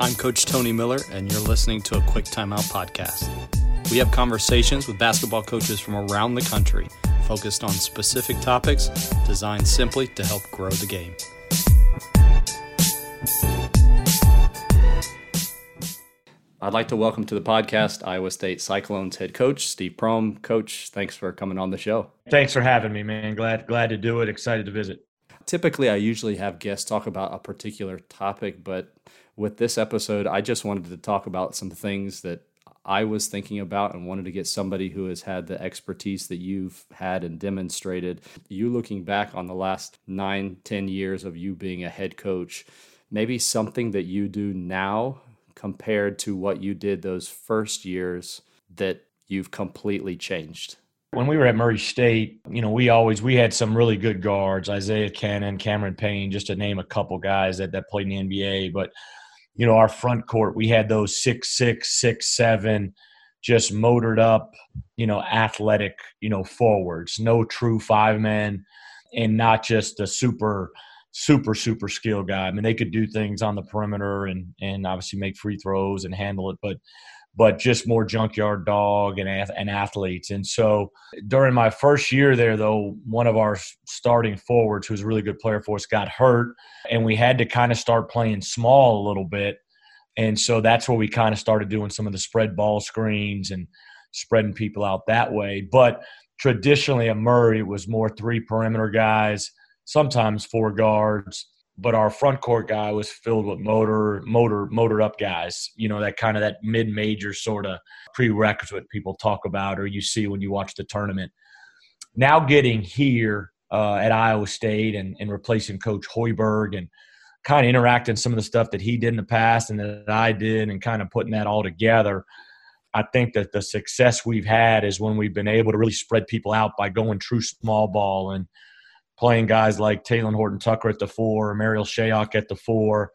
I'm Coach Tony Miller, and you're listening to a Quick Timeout podcast. We have conversations with basketball coaches from around the country focused on specific topics designed simply to help grow the game. I'd like to welcome to the podcast Iowa State Cyclones head coach, Steve Prohm. Coach, thanks for coming on the show. Thanks for having me, man. Glad to do it. Excited to visit. Typically, I usually have guests talk about a particular topic, but with this episode, I just wanted to talk about some things that I was thinking about and wanted to get somebody who has had the expertise that you've had and demonstrated. You looking back on the last 9-10 years of you being a head coach, maybe something that you do now compared to what you did those first years that you've completely changed? When we were at Murray State, we had some really good guards, Isaiah Cannon, Cameron Payne, just to name a couple guys that played in the NBA. But, our front court, we had those 6'6", 6'7", just motored up, athletic, forwards, no true five men, and not just a super skill guy. I mean, they could do things on the perimeter and obviously make free throws and handle it, but just more junkyard dog and athletes. And so during my first year there, though, one of our starting forwards, who's a really good player for us, got hurt, and we had to kind of start playing small a little bit. And so that's where we kind of started doing some of the spread ball screens and spreading people out that way. But traditionally at Murray, it was more three perimeter guys, sometimes four guards, but our front court guy was filled with motored up guys, that mid-major sort of prerequisite people talk about or you see when you watch the tournament. Now getting here at Iowa State and replacing Coach Hoiberg and kind of interacting some of the stuff that he did in the past and that I did and kind of putting that all together, I think that the success we've had is when we've been able to really spread people out by going true small ball and playing guys like Talon Horton Tucker at the four, Mariel Shayok at the four,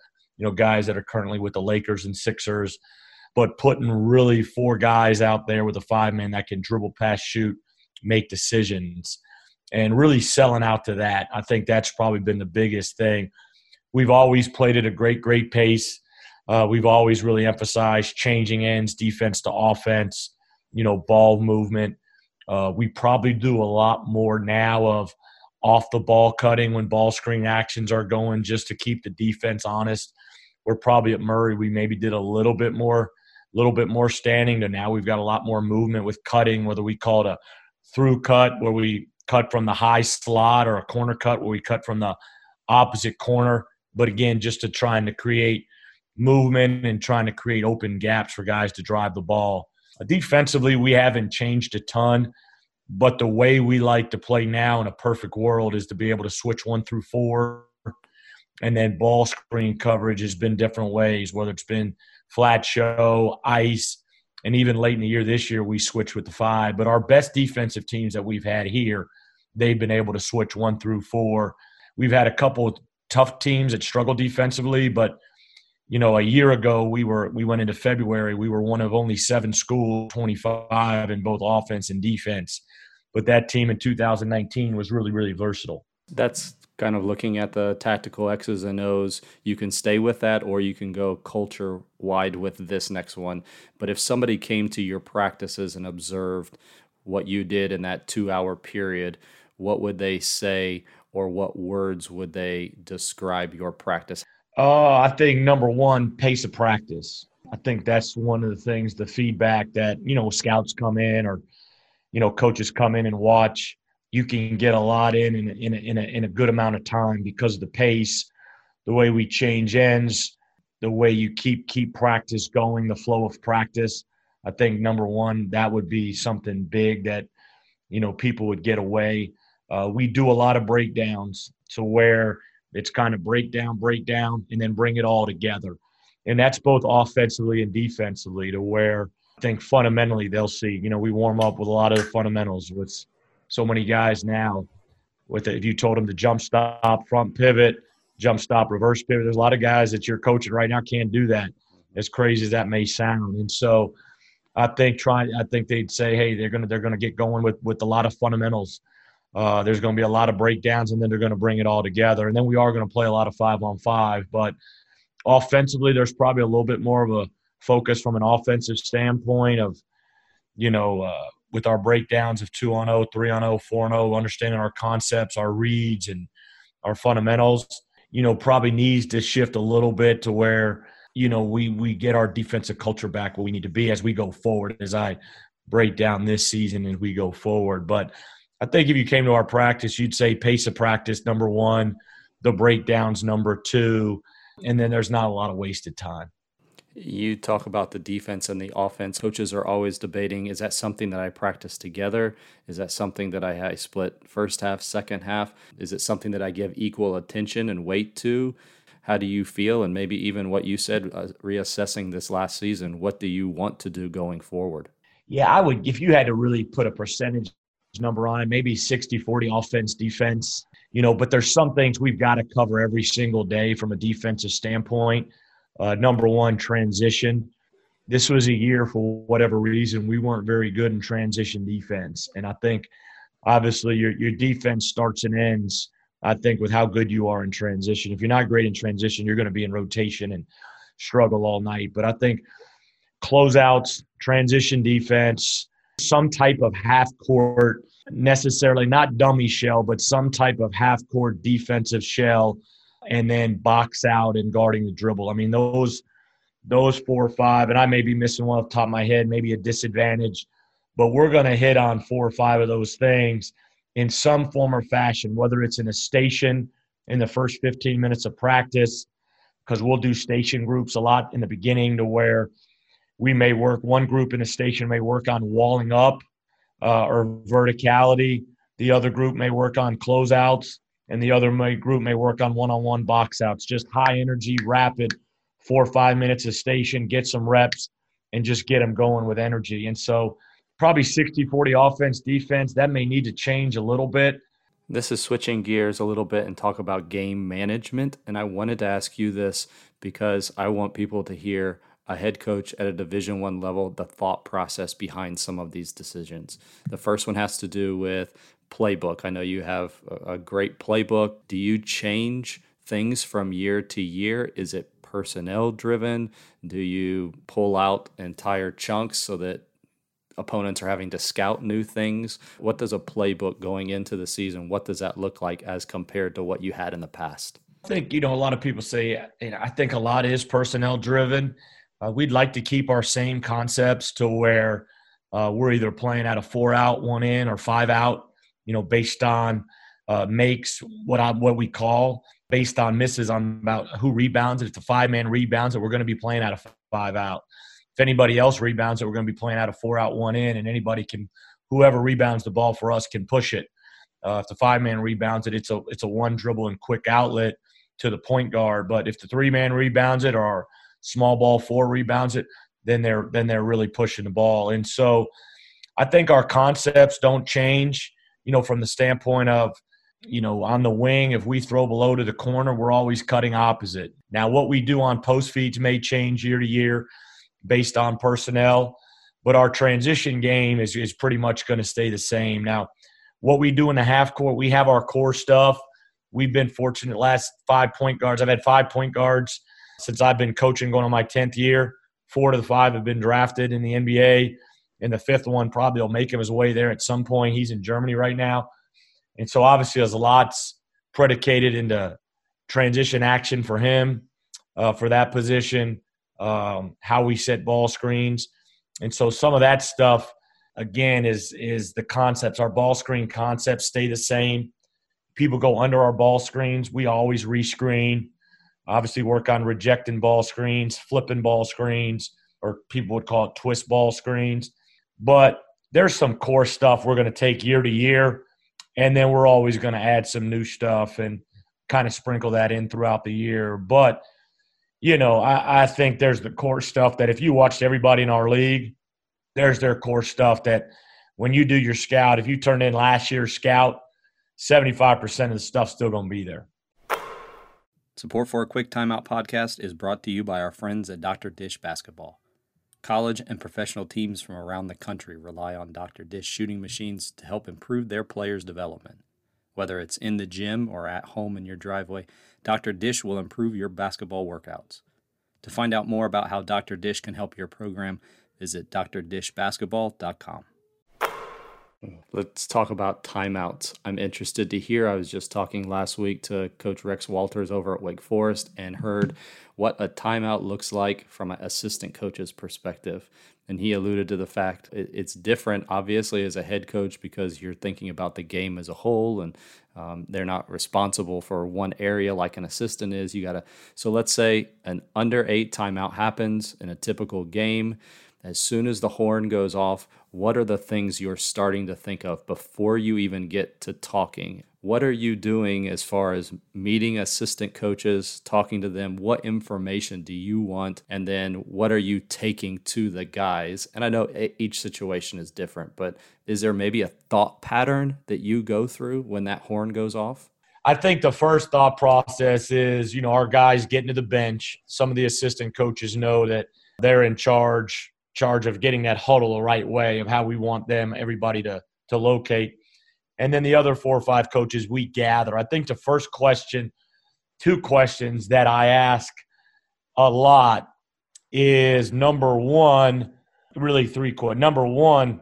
guys that are currently with the Lakers and Sixers, but putting really four guys out there with a five-man that can dribble, pass, shoot, make decisions, and really selling out to that. I think that's probably been the biggest thing. We've always played at a great pace. We've always really emphasized changing ends, defense to offense, ball movement. We probably do a lot more now of off the ball cutting when ball screen actions are going just to keep the defense honest. We're probably at Murray, we maybe did a little bit more standing to now we've got a lot more movement with cutting, whether we call it a through cut where we cut from the high slot or a corner cut where we cut from the opposite corner. But again, just to trying to create movement and trying to create open gaps for guys to drive the ball. Defensively, we haven't changed a ton. But the way we like to play now in a perfect world is to be able to switch 1 through 4, and then ball screen coverage has been different ways, whether it's been flat show, ice, and even late in the year this year we switched with the 5. But our best defensive teams that we've had here, they've been able to switch 1 through 4. We've had a couple of tough teams that struggle defensively, but a year ago we went into February, we were one of only 7 schools, 25 in both offense and defense. But that team in 2019 was really, really versatile. That's kind of looking at the tactical X's and O's. You can stay with that or you can go culture-wide with this next one. But if somebody came to your practices and observed what you did in that 2-hour period, what would they say or what words would they describe your practice? I think number one, pace of practice. I think that's one of the things, the feedback that, scouts come in or coaches come in and watch. You can get a lot in a good amount of time because of the pace, the way we change ends, the way you keep practice going, the flow of practice. I think number one, that would be something big that people would get away. We do a lot of breakdowns to where it's kind of breakdown, and then bring it all together, and that's both offensively and defensively to where. I think fundamentally they'll see, we warm up with a lot of the fundamentals with so many guys now. If you told them to jump stop, front pivot, jump stop, reverse pivot, there's a lot of guys that you're coaching right now can't do that, as crazy as that may sound. And so I think they'd say, hey, they're gonna get going with a lot of fundamentals. There's gonna be a lot of breakdowns, and then they're gonna bring it all together. And then we are gonna play a lot of 5-on-5, but Offensively, there's probably a little bit more of a focus from an offensive standpoint of, you know, with our breakdowns of 2-on-0, 3-on-0, 4-on-0, understanding our concepts, our reads, and our fundamentals, you know, probably needs to shift a little bit to where, you know, we get our defensive culture back where we need to be as we go forward, as I break down this season as we go forward. But I think if you came to our practice, you'd say pace of practice, number one, the breakdowns, number two, and then there's not a lot of wasted time. You talk about the defense and the offense. Coaches are always debating, is that something that I practice together? Is that something that I split first half, second half? Is it something that I give equal attention and weight to? How do you feel? And maybe even what you said, reassessing this last season, what do you want to do going forward? Yeah, I would, if you had to really put a percentage number on it, maybe 60-40 offense, defense, you know, but there's some things we've got to cover every single day from a defensive standpoint. Number one, transition. This was a year, for whatever reason, we weren't very good in transition defense. And I think, obviously, your defense starts and ends, I think, with how good you are in transition. If you're not great in transition, you're going to be in rotation and struggle all night. But I think closeouts, transition defense, some type of half-court, necessarily not dummy shell, but some type of half-court defensive shell, and then box out and guarding the dribble. I mean, those four or five, and I may be missing one off the top of my head, maybe a disadvantage, but we're going to hit on four or five of those things in some form or fashion, whether it's in a station in the first 15 minutes of practice, because we'll do station groups a lot in the beginning to where we may work, one group in a station may work on walling up or verticality. The other group may work on closeouts. And the other group may work on one-on-one box outs, just high energy, rapid, 4 or 5 minutes of station, get some reps, and just get them going with energy. And so probably 60-40 offense, defense, that may need to change a little bit. This is switching gears a little bit and talk about game management. And I wanted to ask you this because I want people to hear a head coach at a Division I level, the thought process behind some of these decisions. The first one has to do with playbook. I know you have a great playbook. Do you change things from year to year? Is it personnel driven? Do you pull out entire chunks so that opponents are having to scout new things? What does a playbook going into the season, what does that look like as compared to what you had in the past? I think, you know, a lot of people say, and I think a lot is personnel driven. We'd like to keep our same concepts to where we're either playing out a 4-out, 1-in, or 5-out. You know, based on makes, what we call, based on misses, on about who rebounds. If it's a 5-man rebounds, that we're going to be playing out of 5-out. If anybody else rebounds, that we're going to be playing out of 4-out, 1-in, and anybody can, whoever rebounds the ball for us can push it. If the 5-man rebounds it, it's a one dribble and quick outlet to the point guard. But if the 3-man rebounds it or our small ball 4 rebounds it, then they're really pushing the ball. And so, I think our concepts don't change. You know, from the standpoint of, you know, on the wing, if we throw below to the corner, we're always cutting opposite. Now, what we do on post feeds may change year to year based on personnel, but our transition game is pretty much going to stay the same. Now, what we do in the half court, we have our core stuff. We've been fortunate last 5 point guards. I've had 5 point guards since I've been coaching going on my 10th year. 4 of the 5 have been drafted in the NBA. And the 5th one probably will make him his way there at some point. He's in Germany right now. And so obviously there's a lot predicated into transition action for him, for that position, how we set ball screens. And so some of that stuff, again, is the concepts. Our ball screen concepts stay the same. People go under our ball screens. We always rescreen. Obviously work on rejecting ball screens, flipping ball screens, or people would call it twist ball screens. But there's some core stuff we're going to take year to year, and then we're always going to add some new stuff and kind of sprinkle that in throughout the year. But, you know, I think there's the core stuff that if you watched everybody in our league, there's their core stuff that when you do your scout, if you turn in last year's scout, 75% of the stuff's still going to be there. Support for a Quick Timeout podcast is brought to you by our friends at Dr. Dish Basketball. College and professional teams from around the country rely on Dr. Dish shooting machines to help improve their players' development. Whether it's in the gym or at home in your driveway, Dr. Dish will improve your basketball workouts. To find out more about how Dr. Dish can help your program, visit drdishbasketball.com. Let's talk about timeouts. I'm interested to hear. I was just talking last week to Coach Rex Walters over at Wake Forest and heard what a timeout looks like from an assistant coach's perspective. And he alluded to the fact it's different, obviously, as a head coach because you're thinking about the game as a whole, and they're not responsible for one area like an assistant is. So let's say an under 8 timeout happens in a typical game. As soon as the horn goes off, what are the things you're starting to think of before you even get to talking? What are you doing as far as meeting assistant coaches, talking to them? What information do you want? And then what are you taking to the guys? And I know each situation is different, but is there maybe a thought pattern that you go through when that horn goes off? I think the first thought process is, our guys getting to the bench. Some of the assistant coaches know that they're in charge of getting that huddle the right way, of how we want them, everybody to locate. And then the other 4 or 5 coaches we gather. I think the first question, 2 questions that I ask a lot is, number one, really 3 questions. Number one,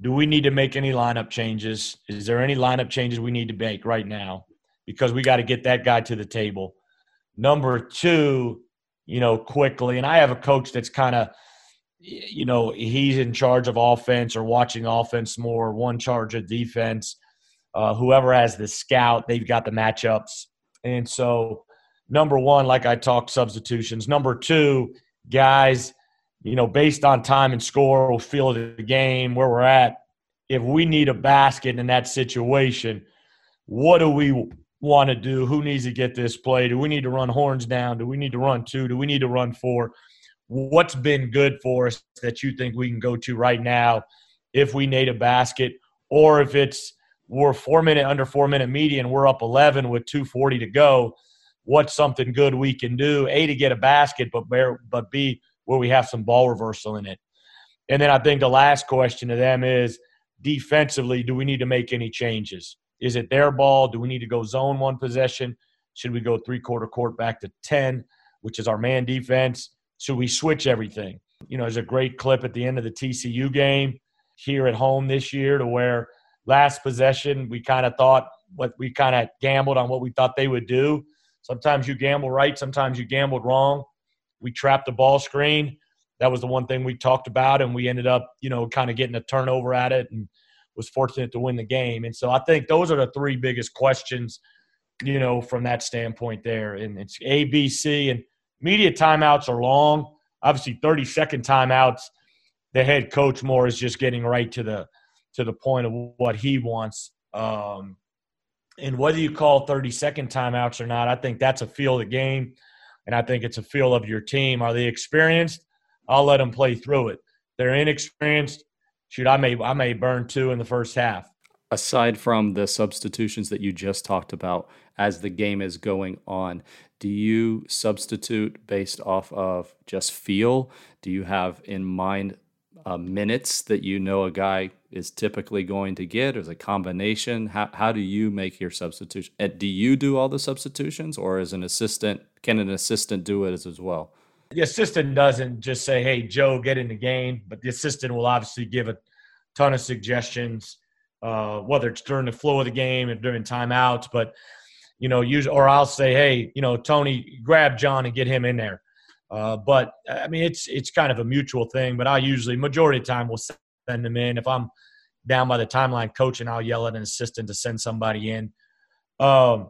do we need to make any lineup changes? Is there any lineup changes we need to make right now? Because we got to get that guy to the table. Number 2, quickly. And I have a coach that's kind of, he's in charge of offense or watching offense more, one charge of defense. Whoever has the scout, they've got the matchups. And so, number 1, like I talked, substitutions. Number 2, guys, based on time and score, we'll feel the game, where we're at. If we need a basket in that situation, what do we want to do? Who needs to get this play? Do we need to run horns down? Do we need to run 2? Do we need to run 4? What's been good for us that you think we can go to right now if we need a basket, or if it's we're under 4-minute median, we're up 11 with 2:40 to go, what's something good we can do, A, to get a basket, but B, where we have some ball reversal in it. And then I think the last question to them is, defensively, do we need to make any changes? Is it their ball? Do we need to go zone 1 possession? Should we go three-quarter court back to 10, which is our man defense? Should we switch everything? There's a great clip at the end of the TCU game here at home this year to where last possession we kind of thought what we kind of gambled on what we thought they would do. Sometimes you gamble right. Sometimes you gambled wrong. We trapped the ball screen. That was the one thing we talked about, and we ended up, kind of getting a turnover at it and was fortunate to win the game. And so I think those are the 3 biggest questions, from that standpoint there. And it's A, B, C, and media timeouts are long. Obviously, 30-second timeouts, the head coach more is just getting right to the point of what he wants. And whether you call 30-second timeouts or not, I think that's a feel of the game, and I think it's a feel of your team. Are they experienced? I'll let them play through it. They're inexperienced. Shoot, I may burn 2 in the first half. Aside from the substitutions that you just talked about, as the game is going on, do you substitute based off of just feel? Do you have in mind minutes that a guy is typically going to get? Or is it a combination? How do you make your substitution? Do you do all the substitutions, or can an assistant do it as well? The assistant doesn't just say, hey, Joe, get in the game, but the assistant will obviously give a ton of suggestions. Whether it's during the flow of the game and during timeouts, but or I'll say, hey, Tony, grab John and get him in there. But I mean, it's kind of a mutual thing. But I usually majority of the time will send them in. If I'm down by the timeline coaching, I'll yell at an assistant to send somebody in. I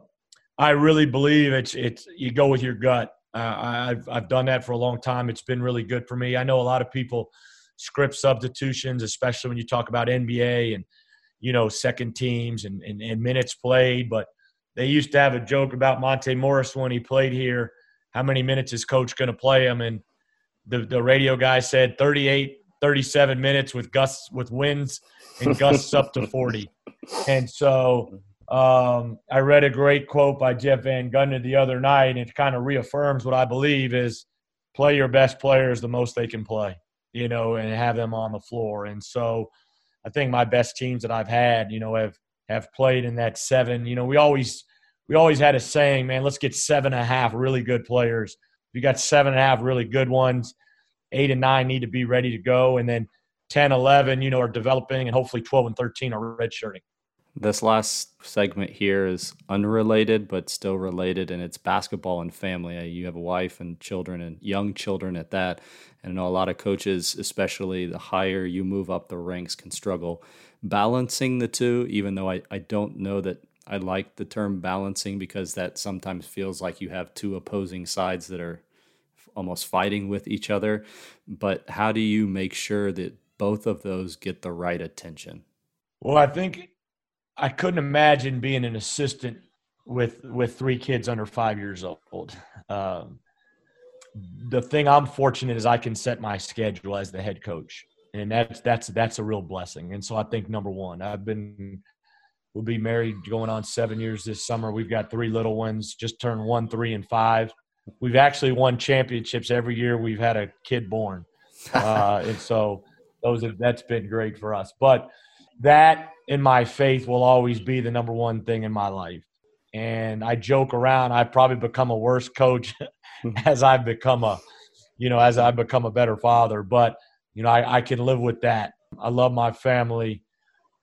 really believe it's you go with your gut. I've done that for a long time. It's been really good for me. I know a lot of people script substitutions, especially when you talk about NBA and second teams and minutes played. But they used to have a joke about Monte Morris when he played here. How many minutes is coach going to play him? And the radio guy said 38, 37 minutes with winds and gusts up to 40. And so I read a great quote by Jeff Van Gundy the other night, and it kind of reaffirms what I believe is play your best players the most they can play, and have them on the floor. And so I think my best teams that I've had, have played in that 7. We always had a saying, man, let's get 7.5 really good players You got 7.5 really good ones. 8 and 9 need to be ready to go. And then 10, 11, you know, are developing, and hopefully 12 and 13 are redshirting. This last segment here is unrelated but still related, and it's basketball and family. You have a wife and children, and young children at that. And I know a lot of coaches, especially the higher you move up the ranks, can struggle balancing the two, even though I don't know that I like the term balancing, because that sometimes feels like you have two opposing sides that are almost fighting with each other. But how do you make sure that both of those get the right attention? Well, I think I couldn't imagine being an assistant with 3 kids under 5 years old. The thing I'm fortunate is I can set my schedule as the head coach, and that's a real blessing. And so I think, number one, we'll be married going on 7 years this summer. We've got 3 little ones, just turned 1, 3, and 5. We've actually won championships every year we've had a kid born. And so that's been great for us. But that, in my faith, will always be the number one thing in my life. And I joke around, I've probably become a worse coach as I've become a better father. But, you know, I can live with that. I love my family.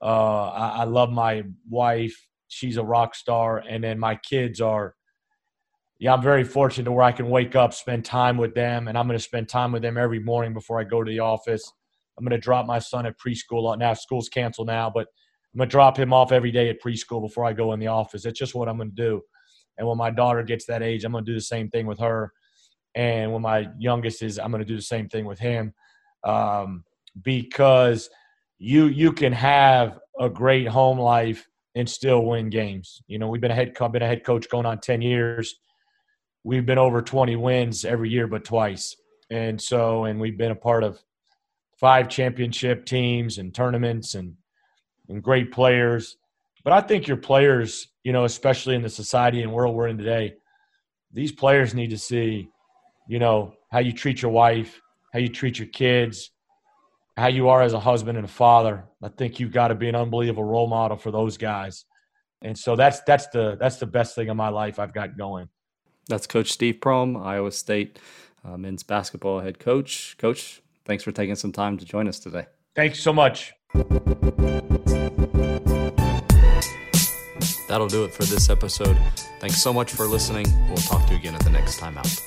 I love my wife. She's a rock star. And then my kids are, I'm very fortunate to where I can wake up, spend time with them, and I'm going to spend time with them every morning before I go to the office. I'm going to drop my son at preschool. Now school's canceled now, but I'm going to drop him off every day at preschool before I go in the office. It's just what I'm going to do. And when my daughter gets that age, I'm going to do the same thing with her. And when my youngest is, I'm going to do the same thing with him. Because you can have a great home life and still win games. You know, I've been a head coach going on 10 years. We've been over 20 wins every year but twice. And we've been a part of 5 championship teams and tournaments and great players. But I think your players, you know, especially in the society and world we're in today, these players need to see, you know, how you treat your wife, how you treat your kids, how you are as a husband and a father. I think you've got to be an unbelievable role model for those guys. And so that's the best thing in my life I've got going. That's Coach Steve Prohm, Iowa State men's basketball head coach. Coach, thanks for taking some time to join us today. Thanks so much. That'll do it for this episode. Thanks so much for listening. We'll talk to you again at the next time out.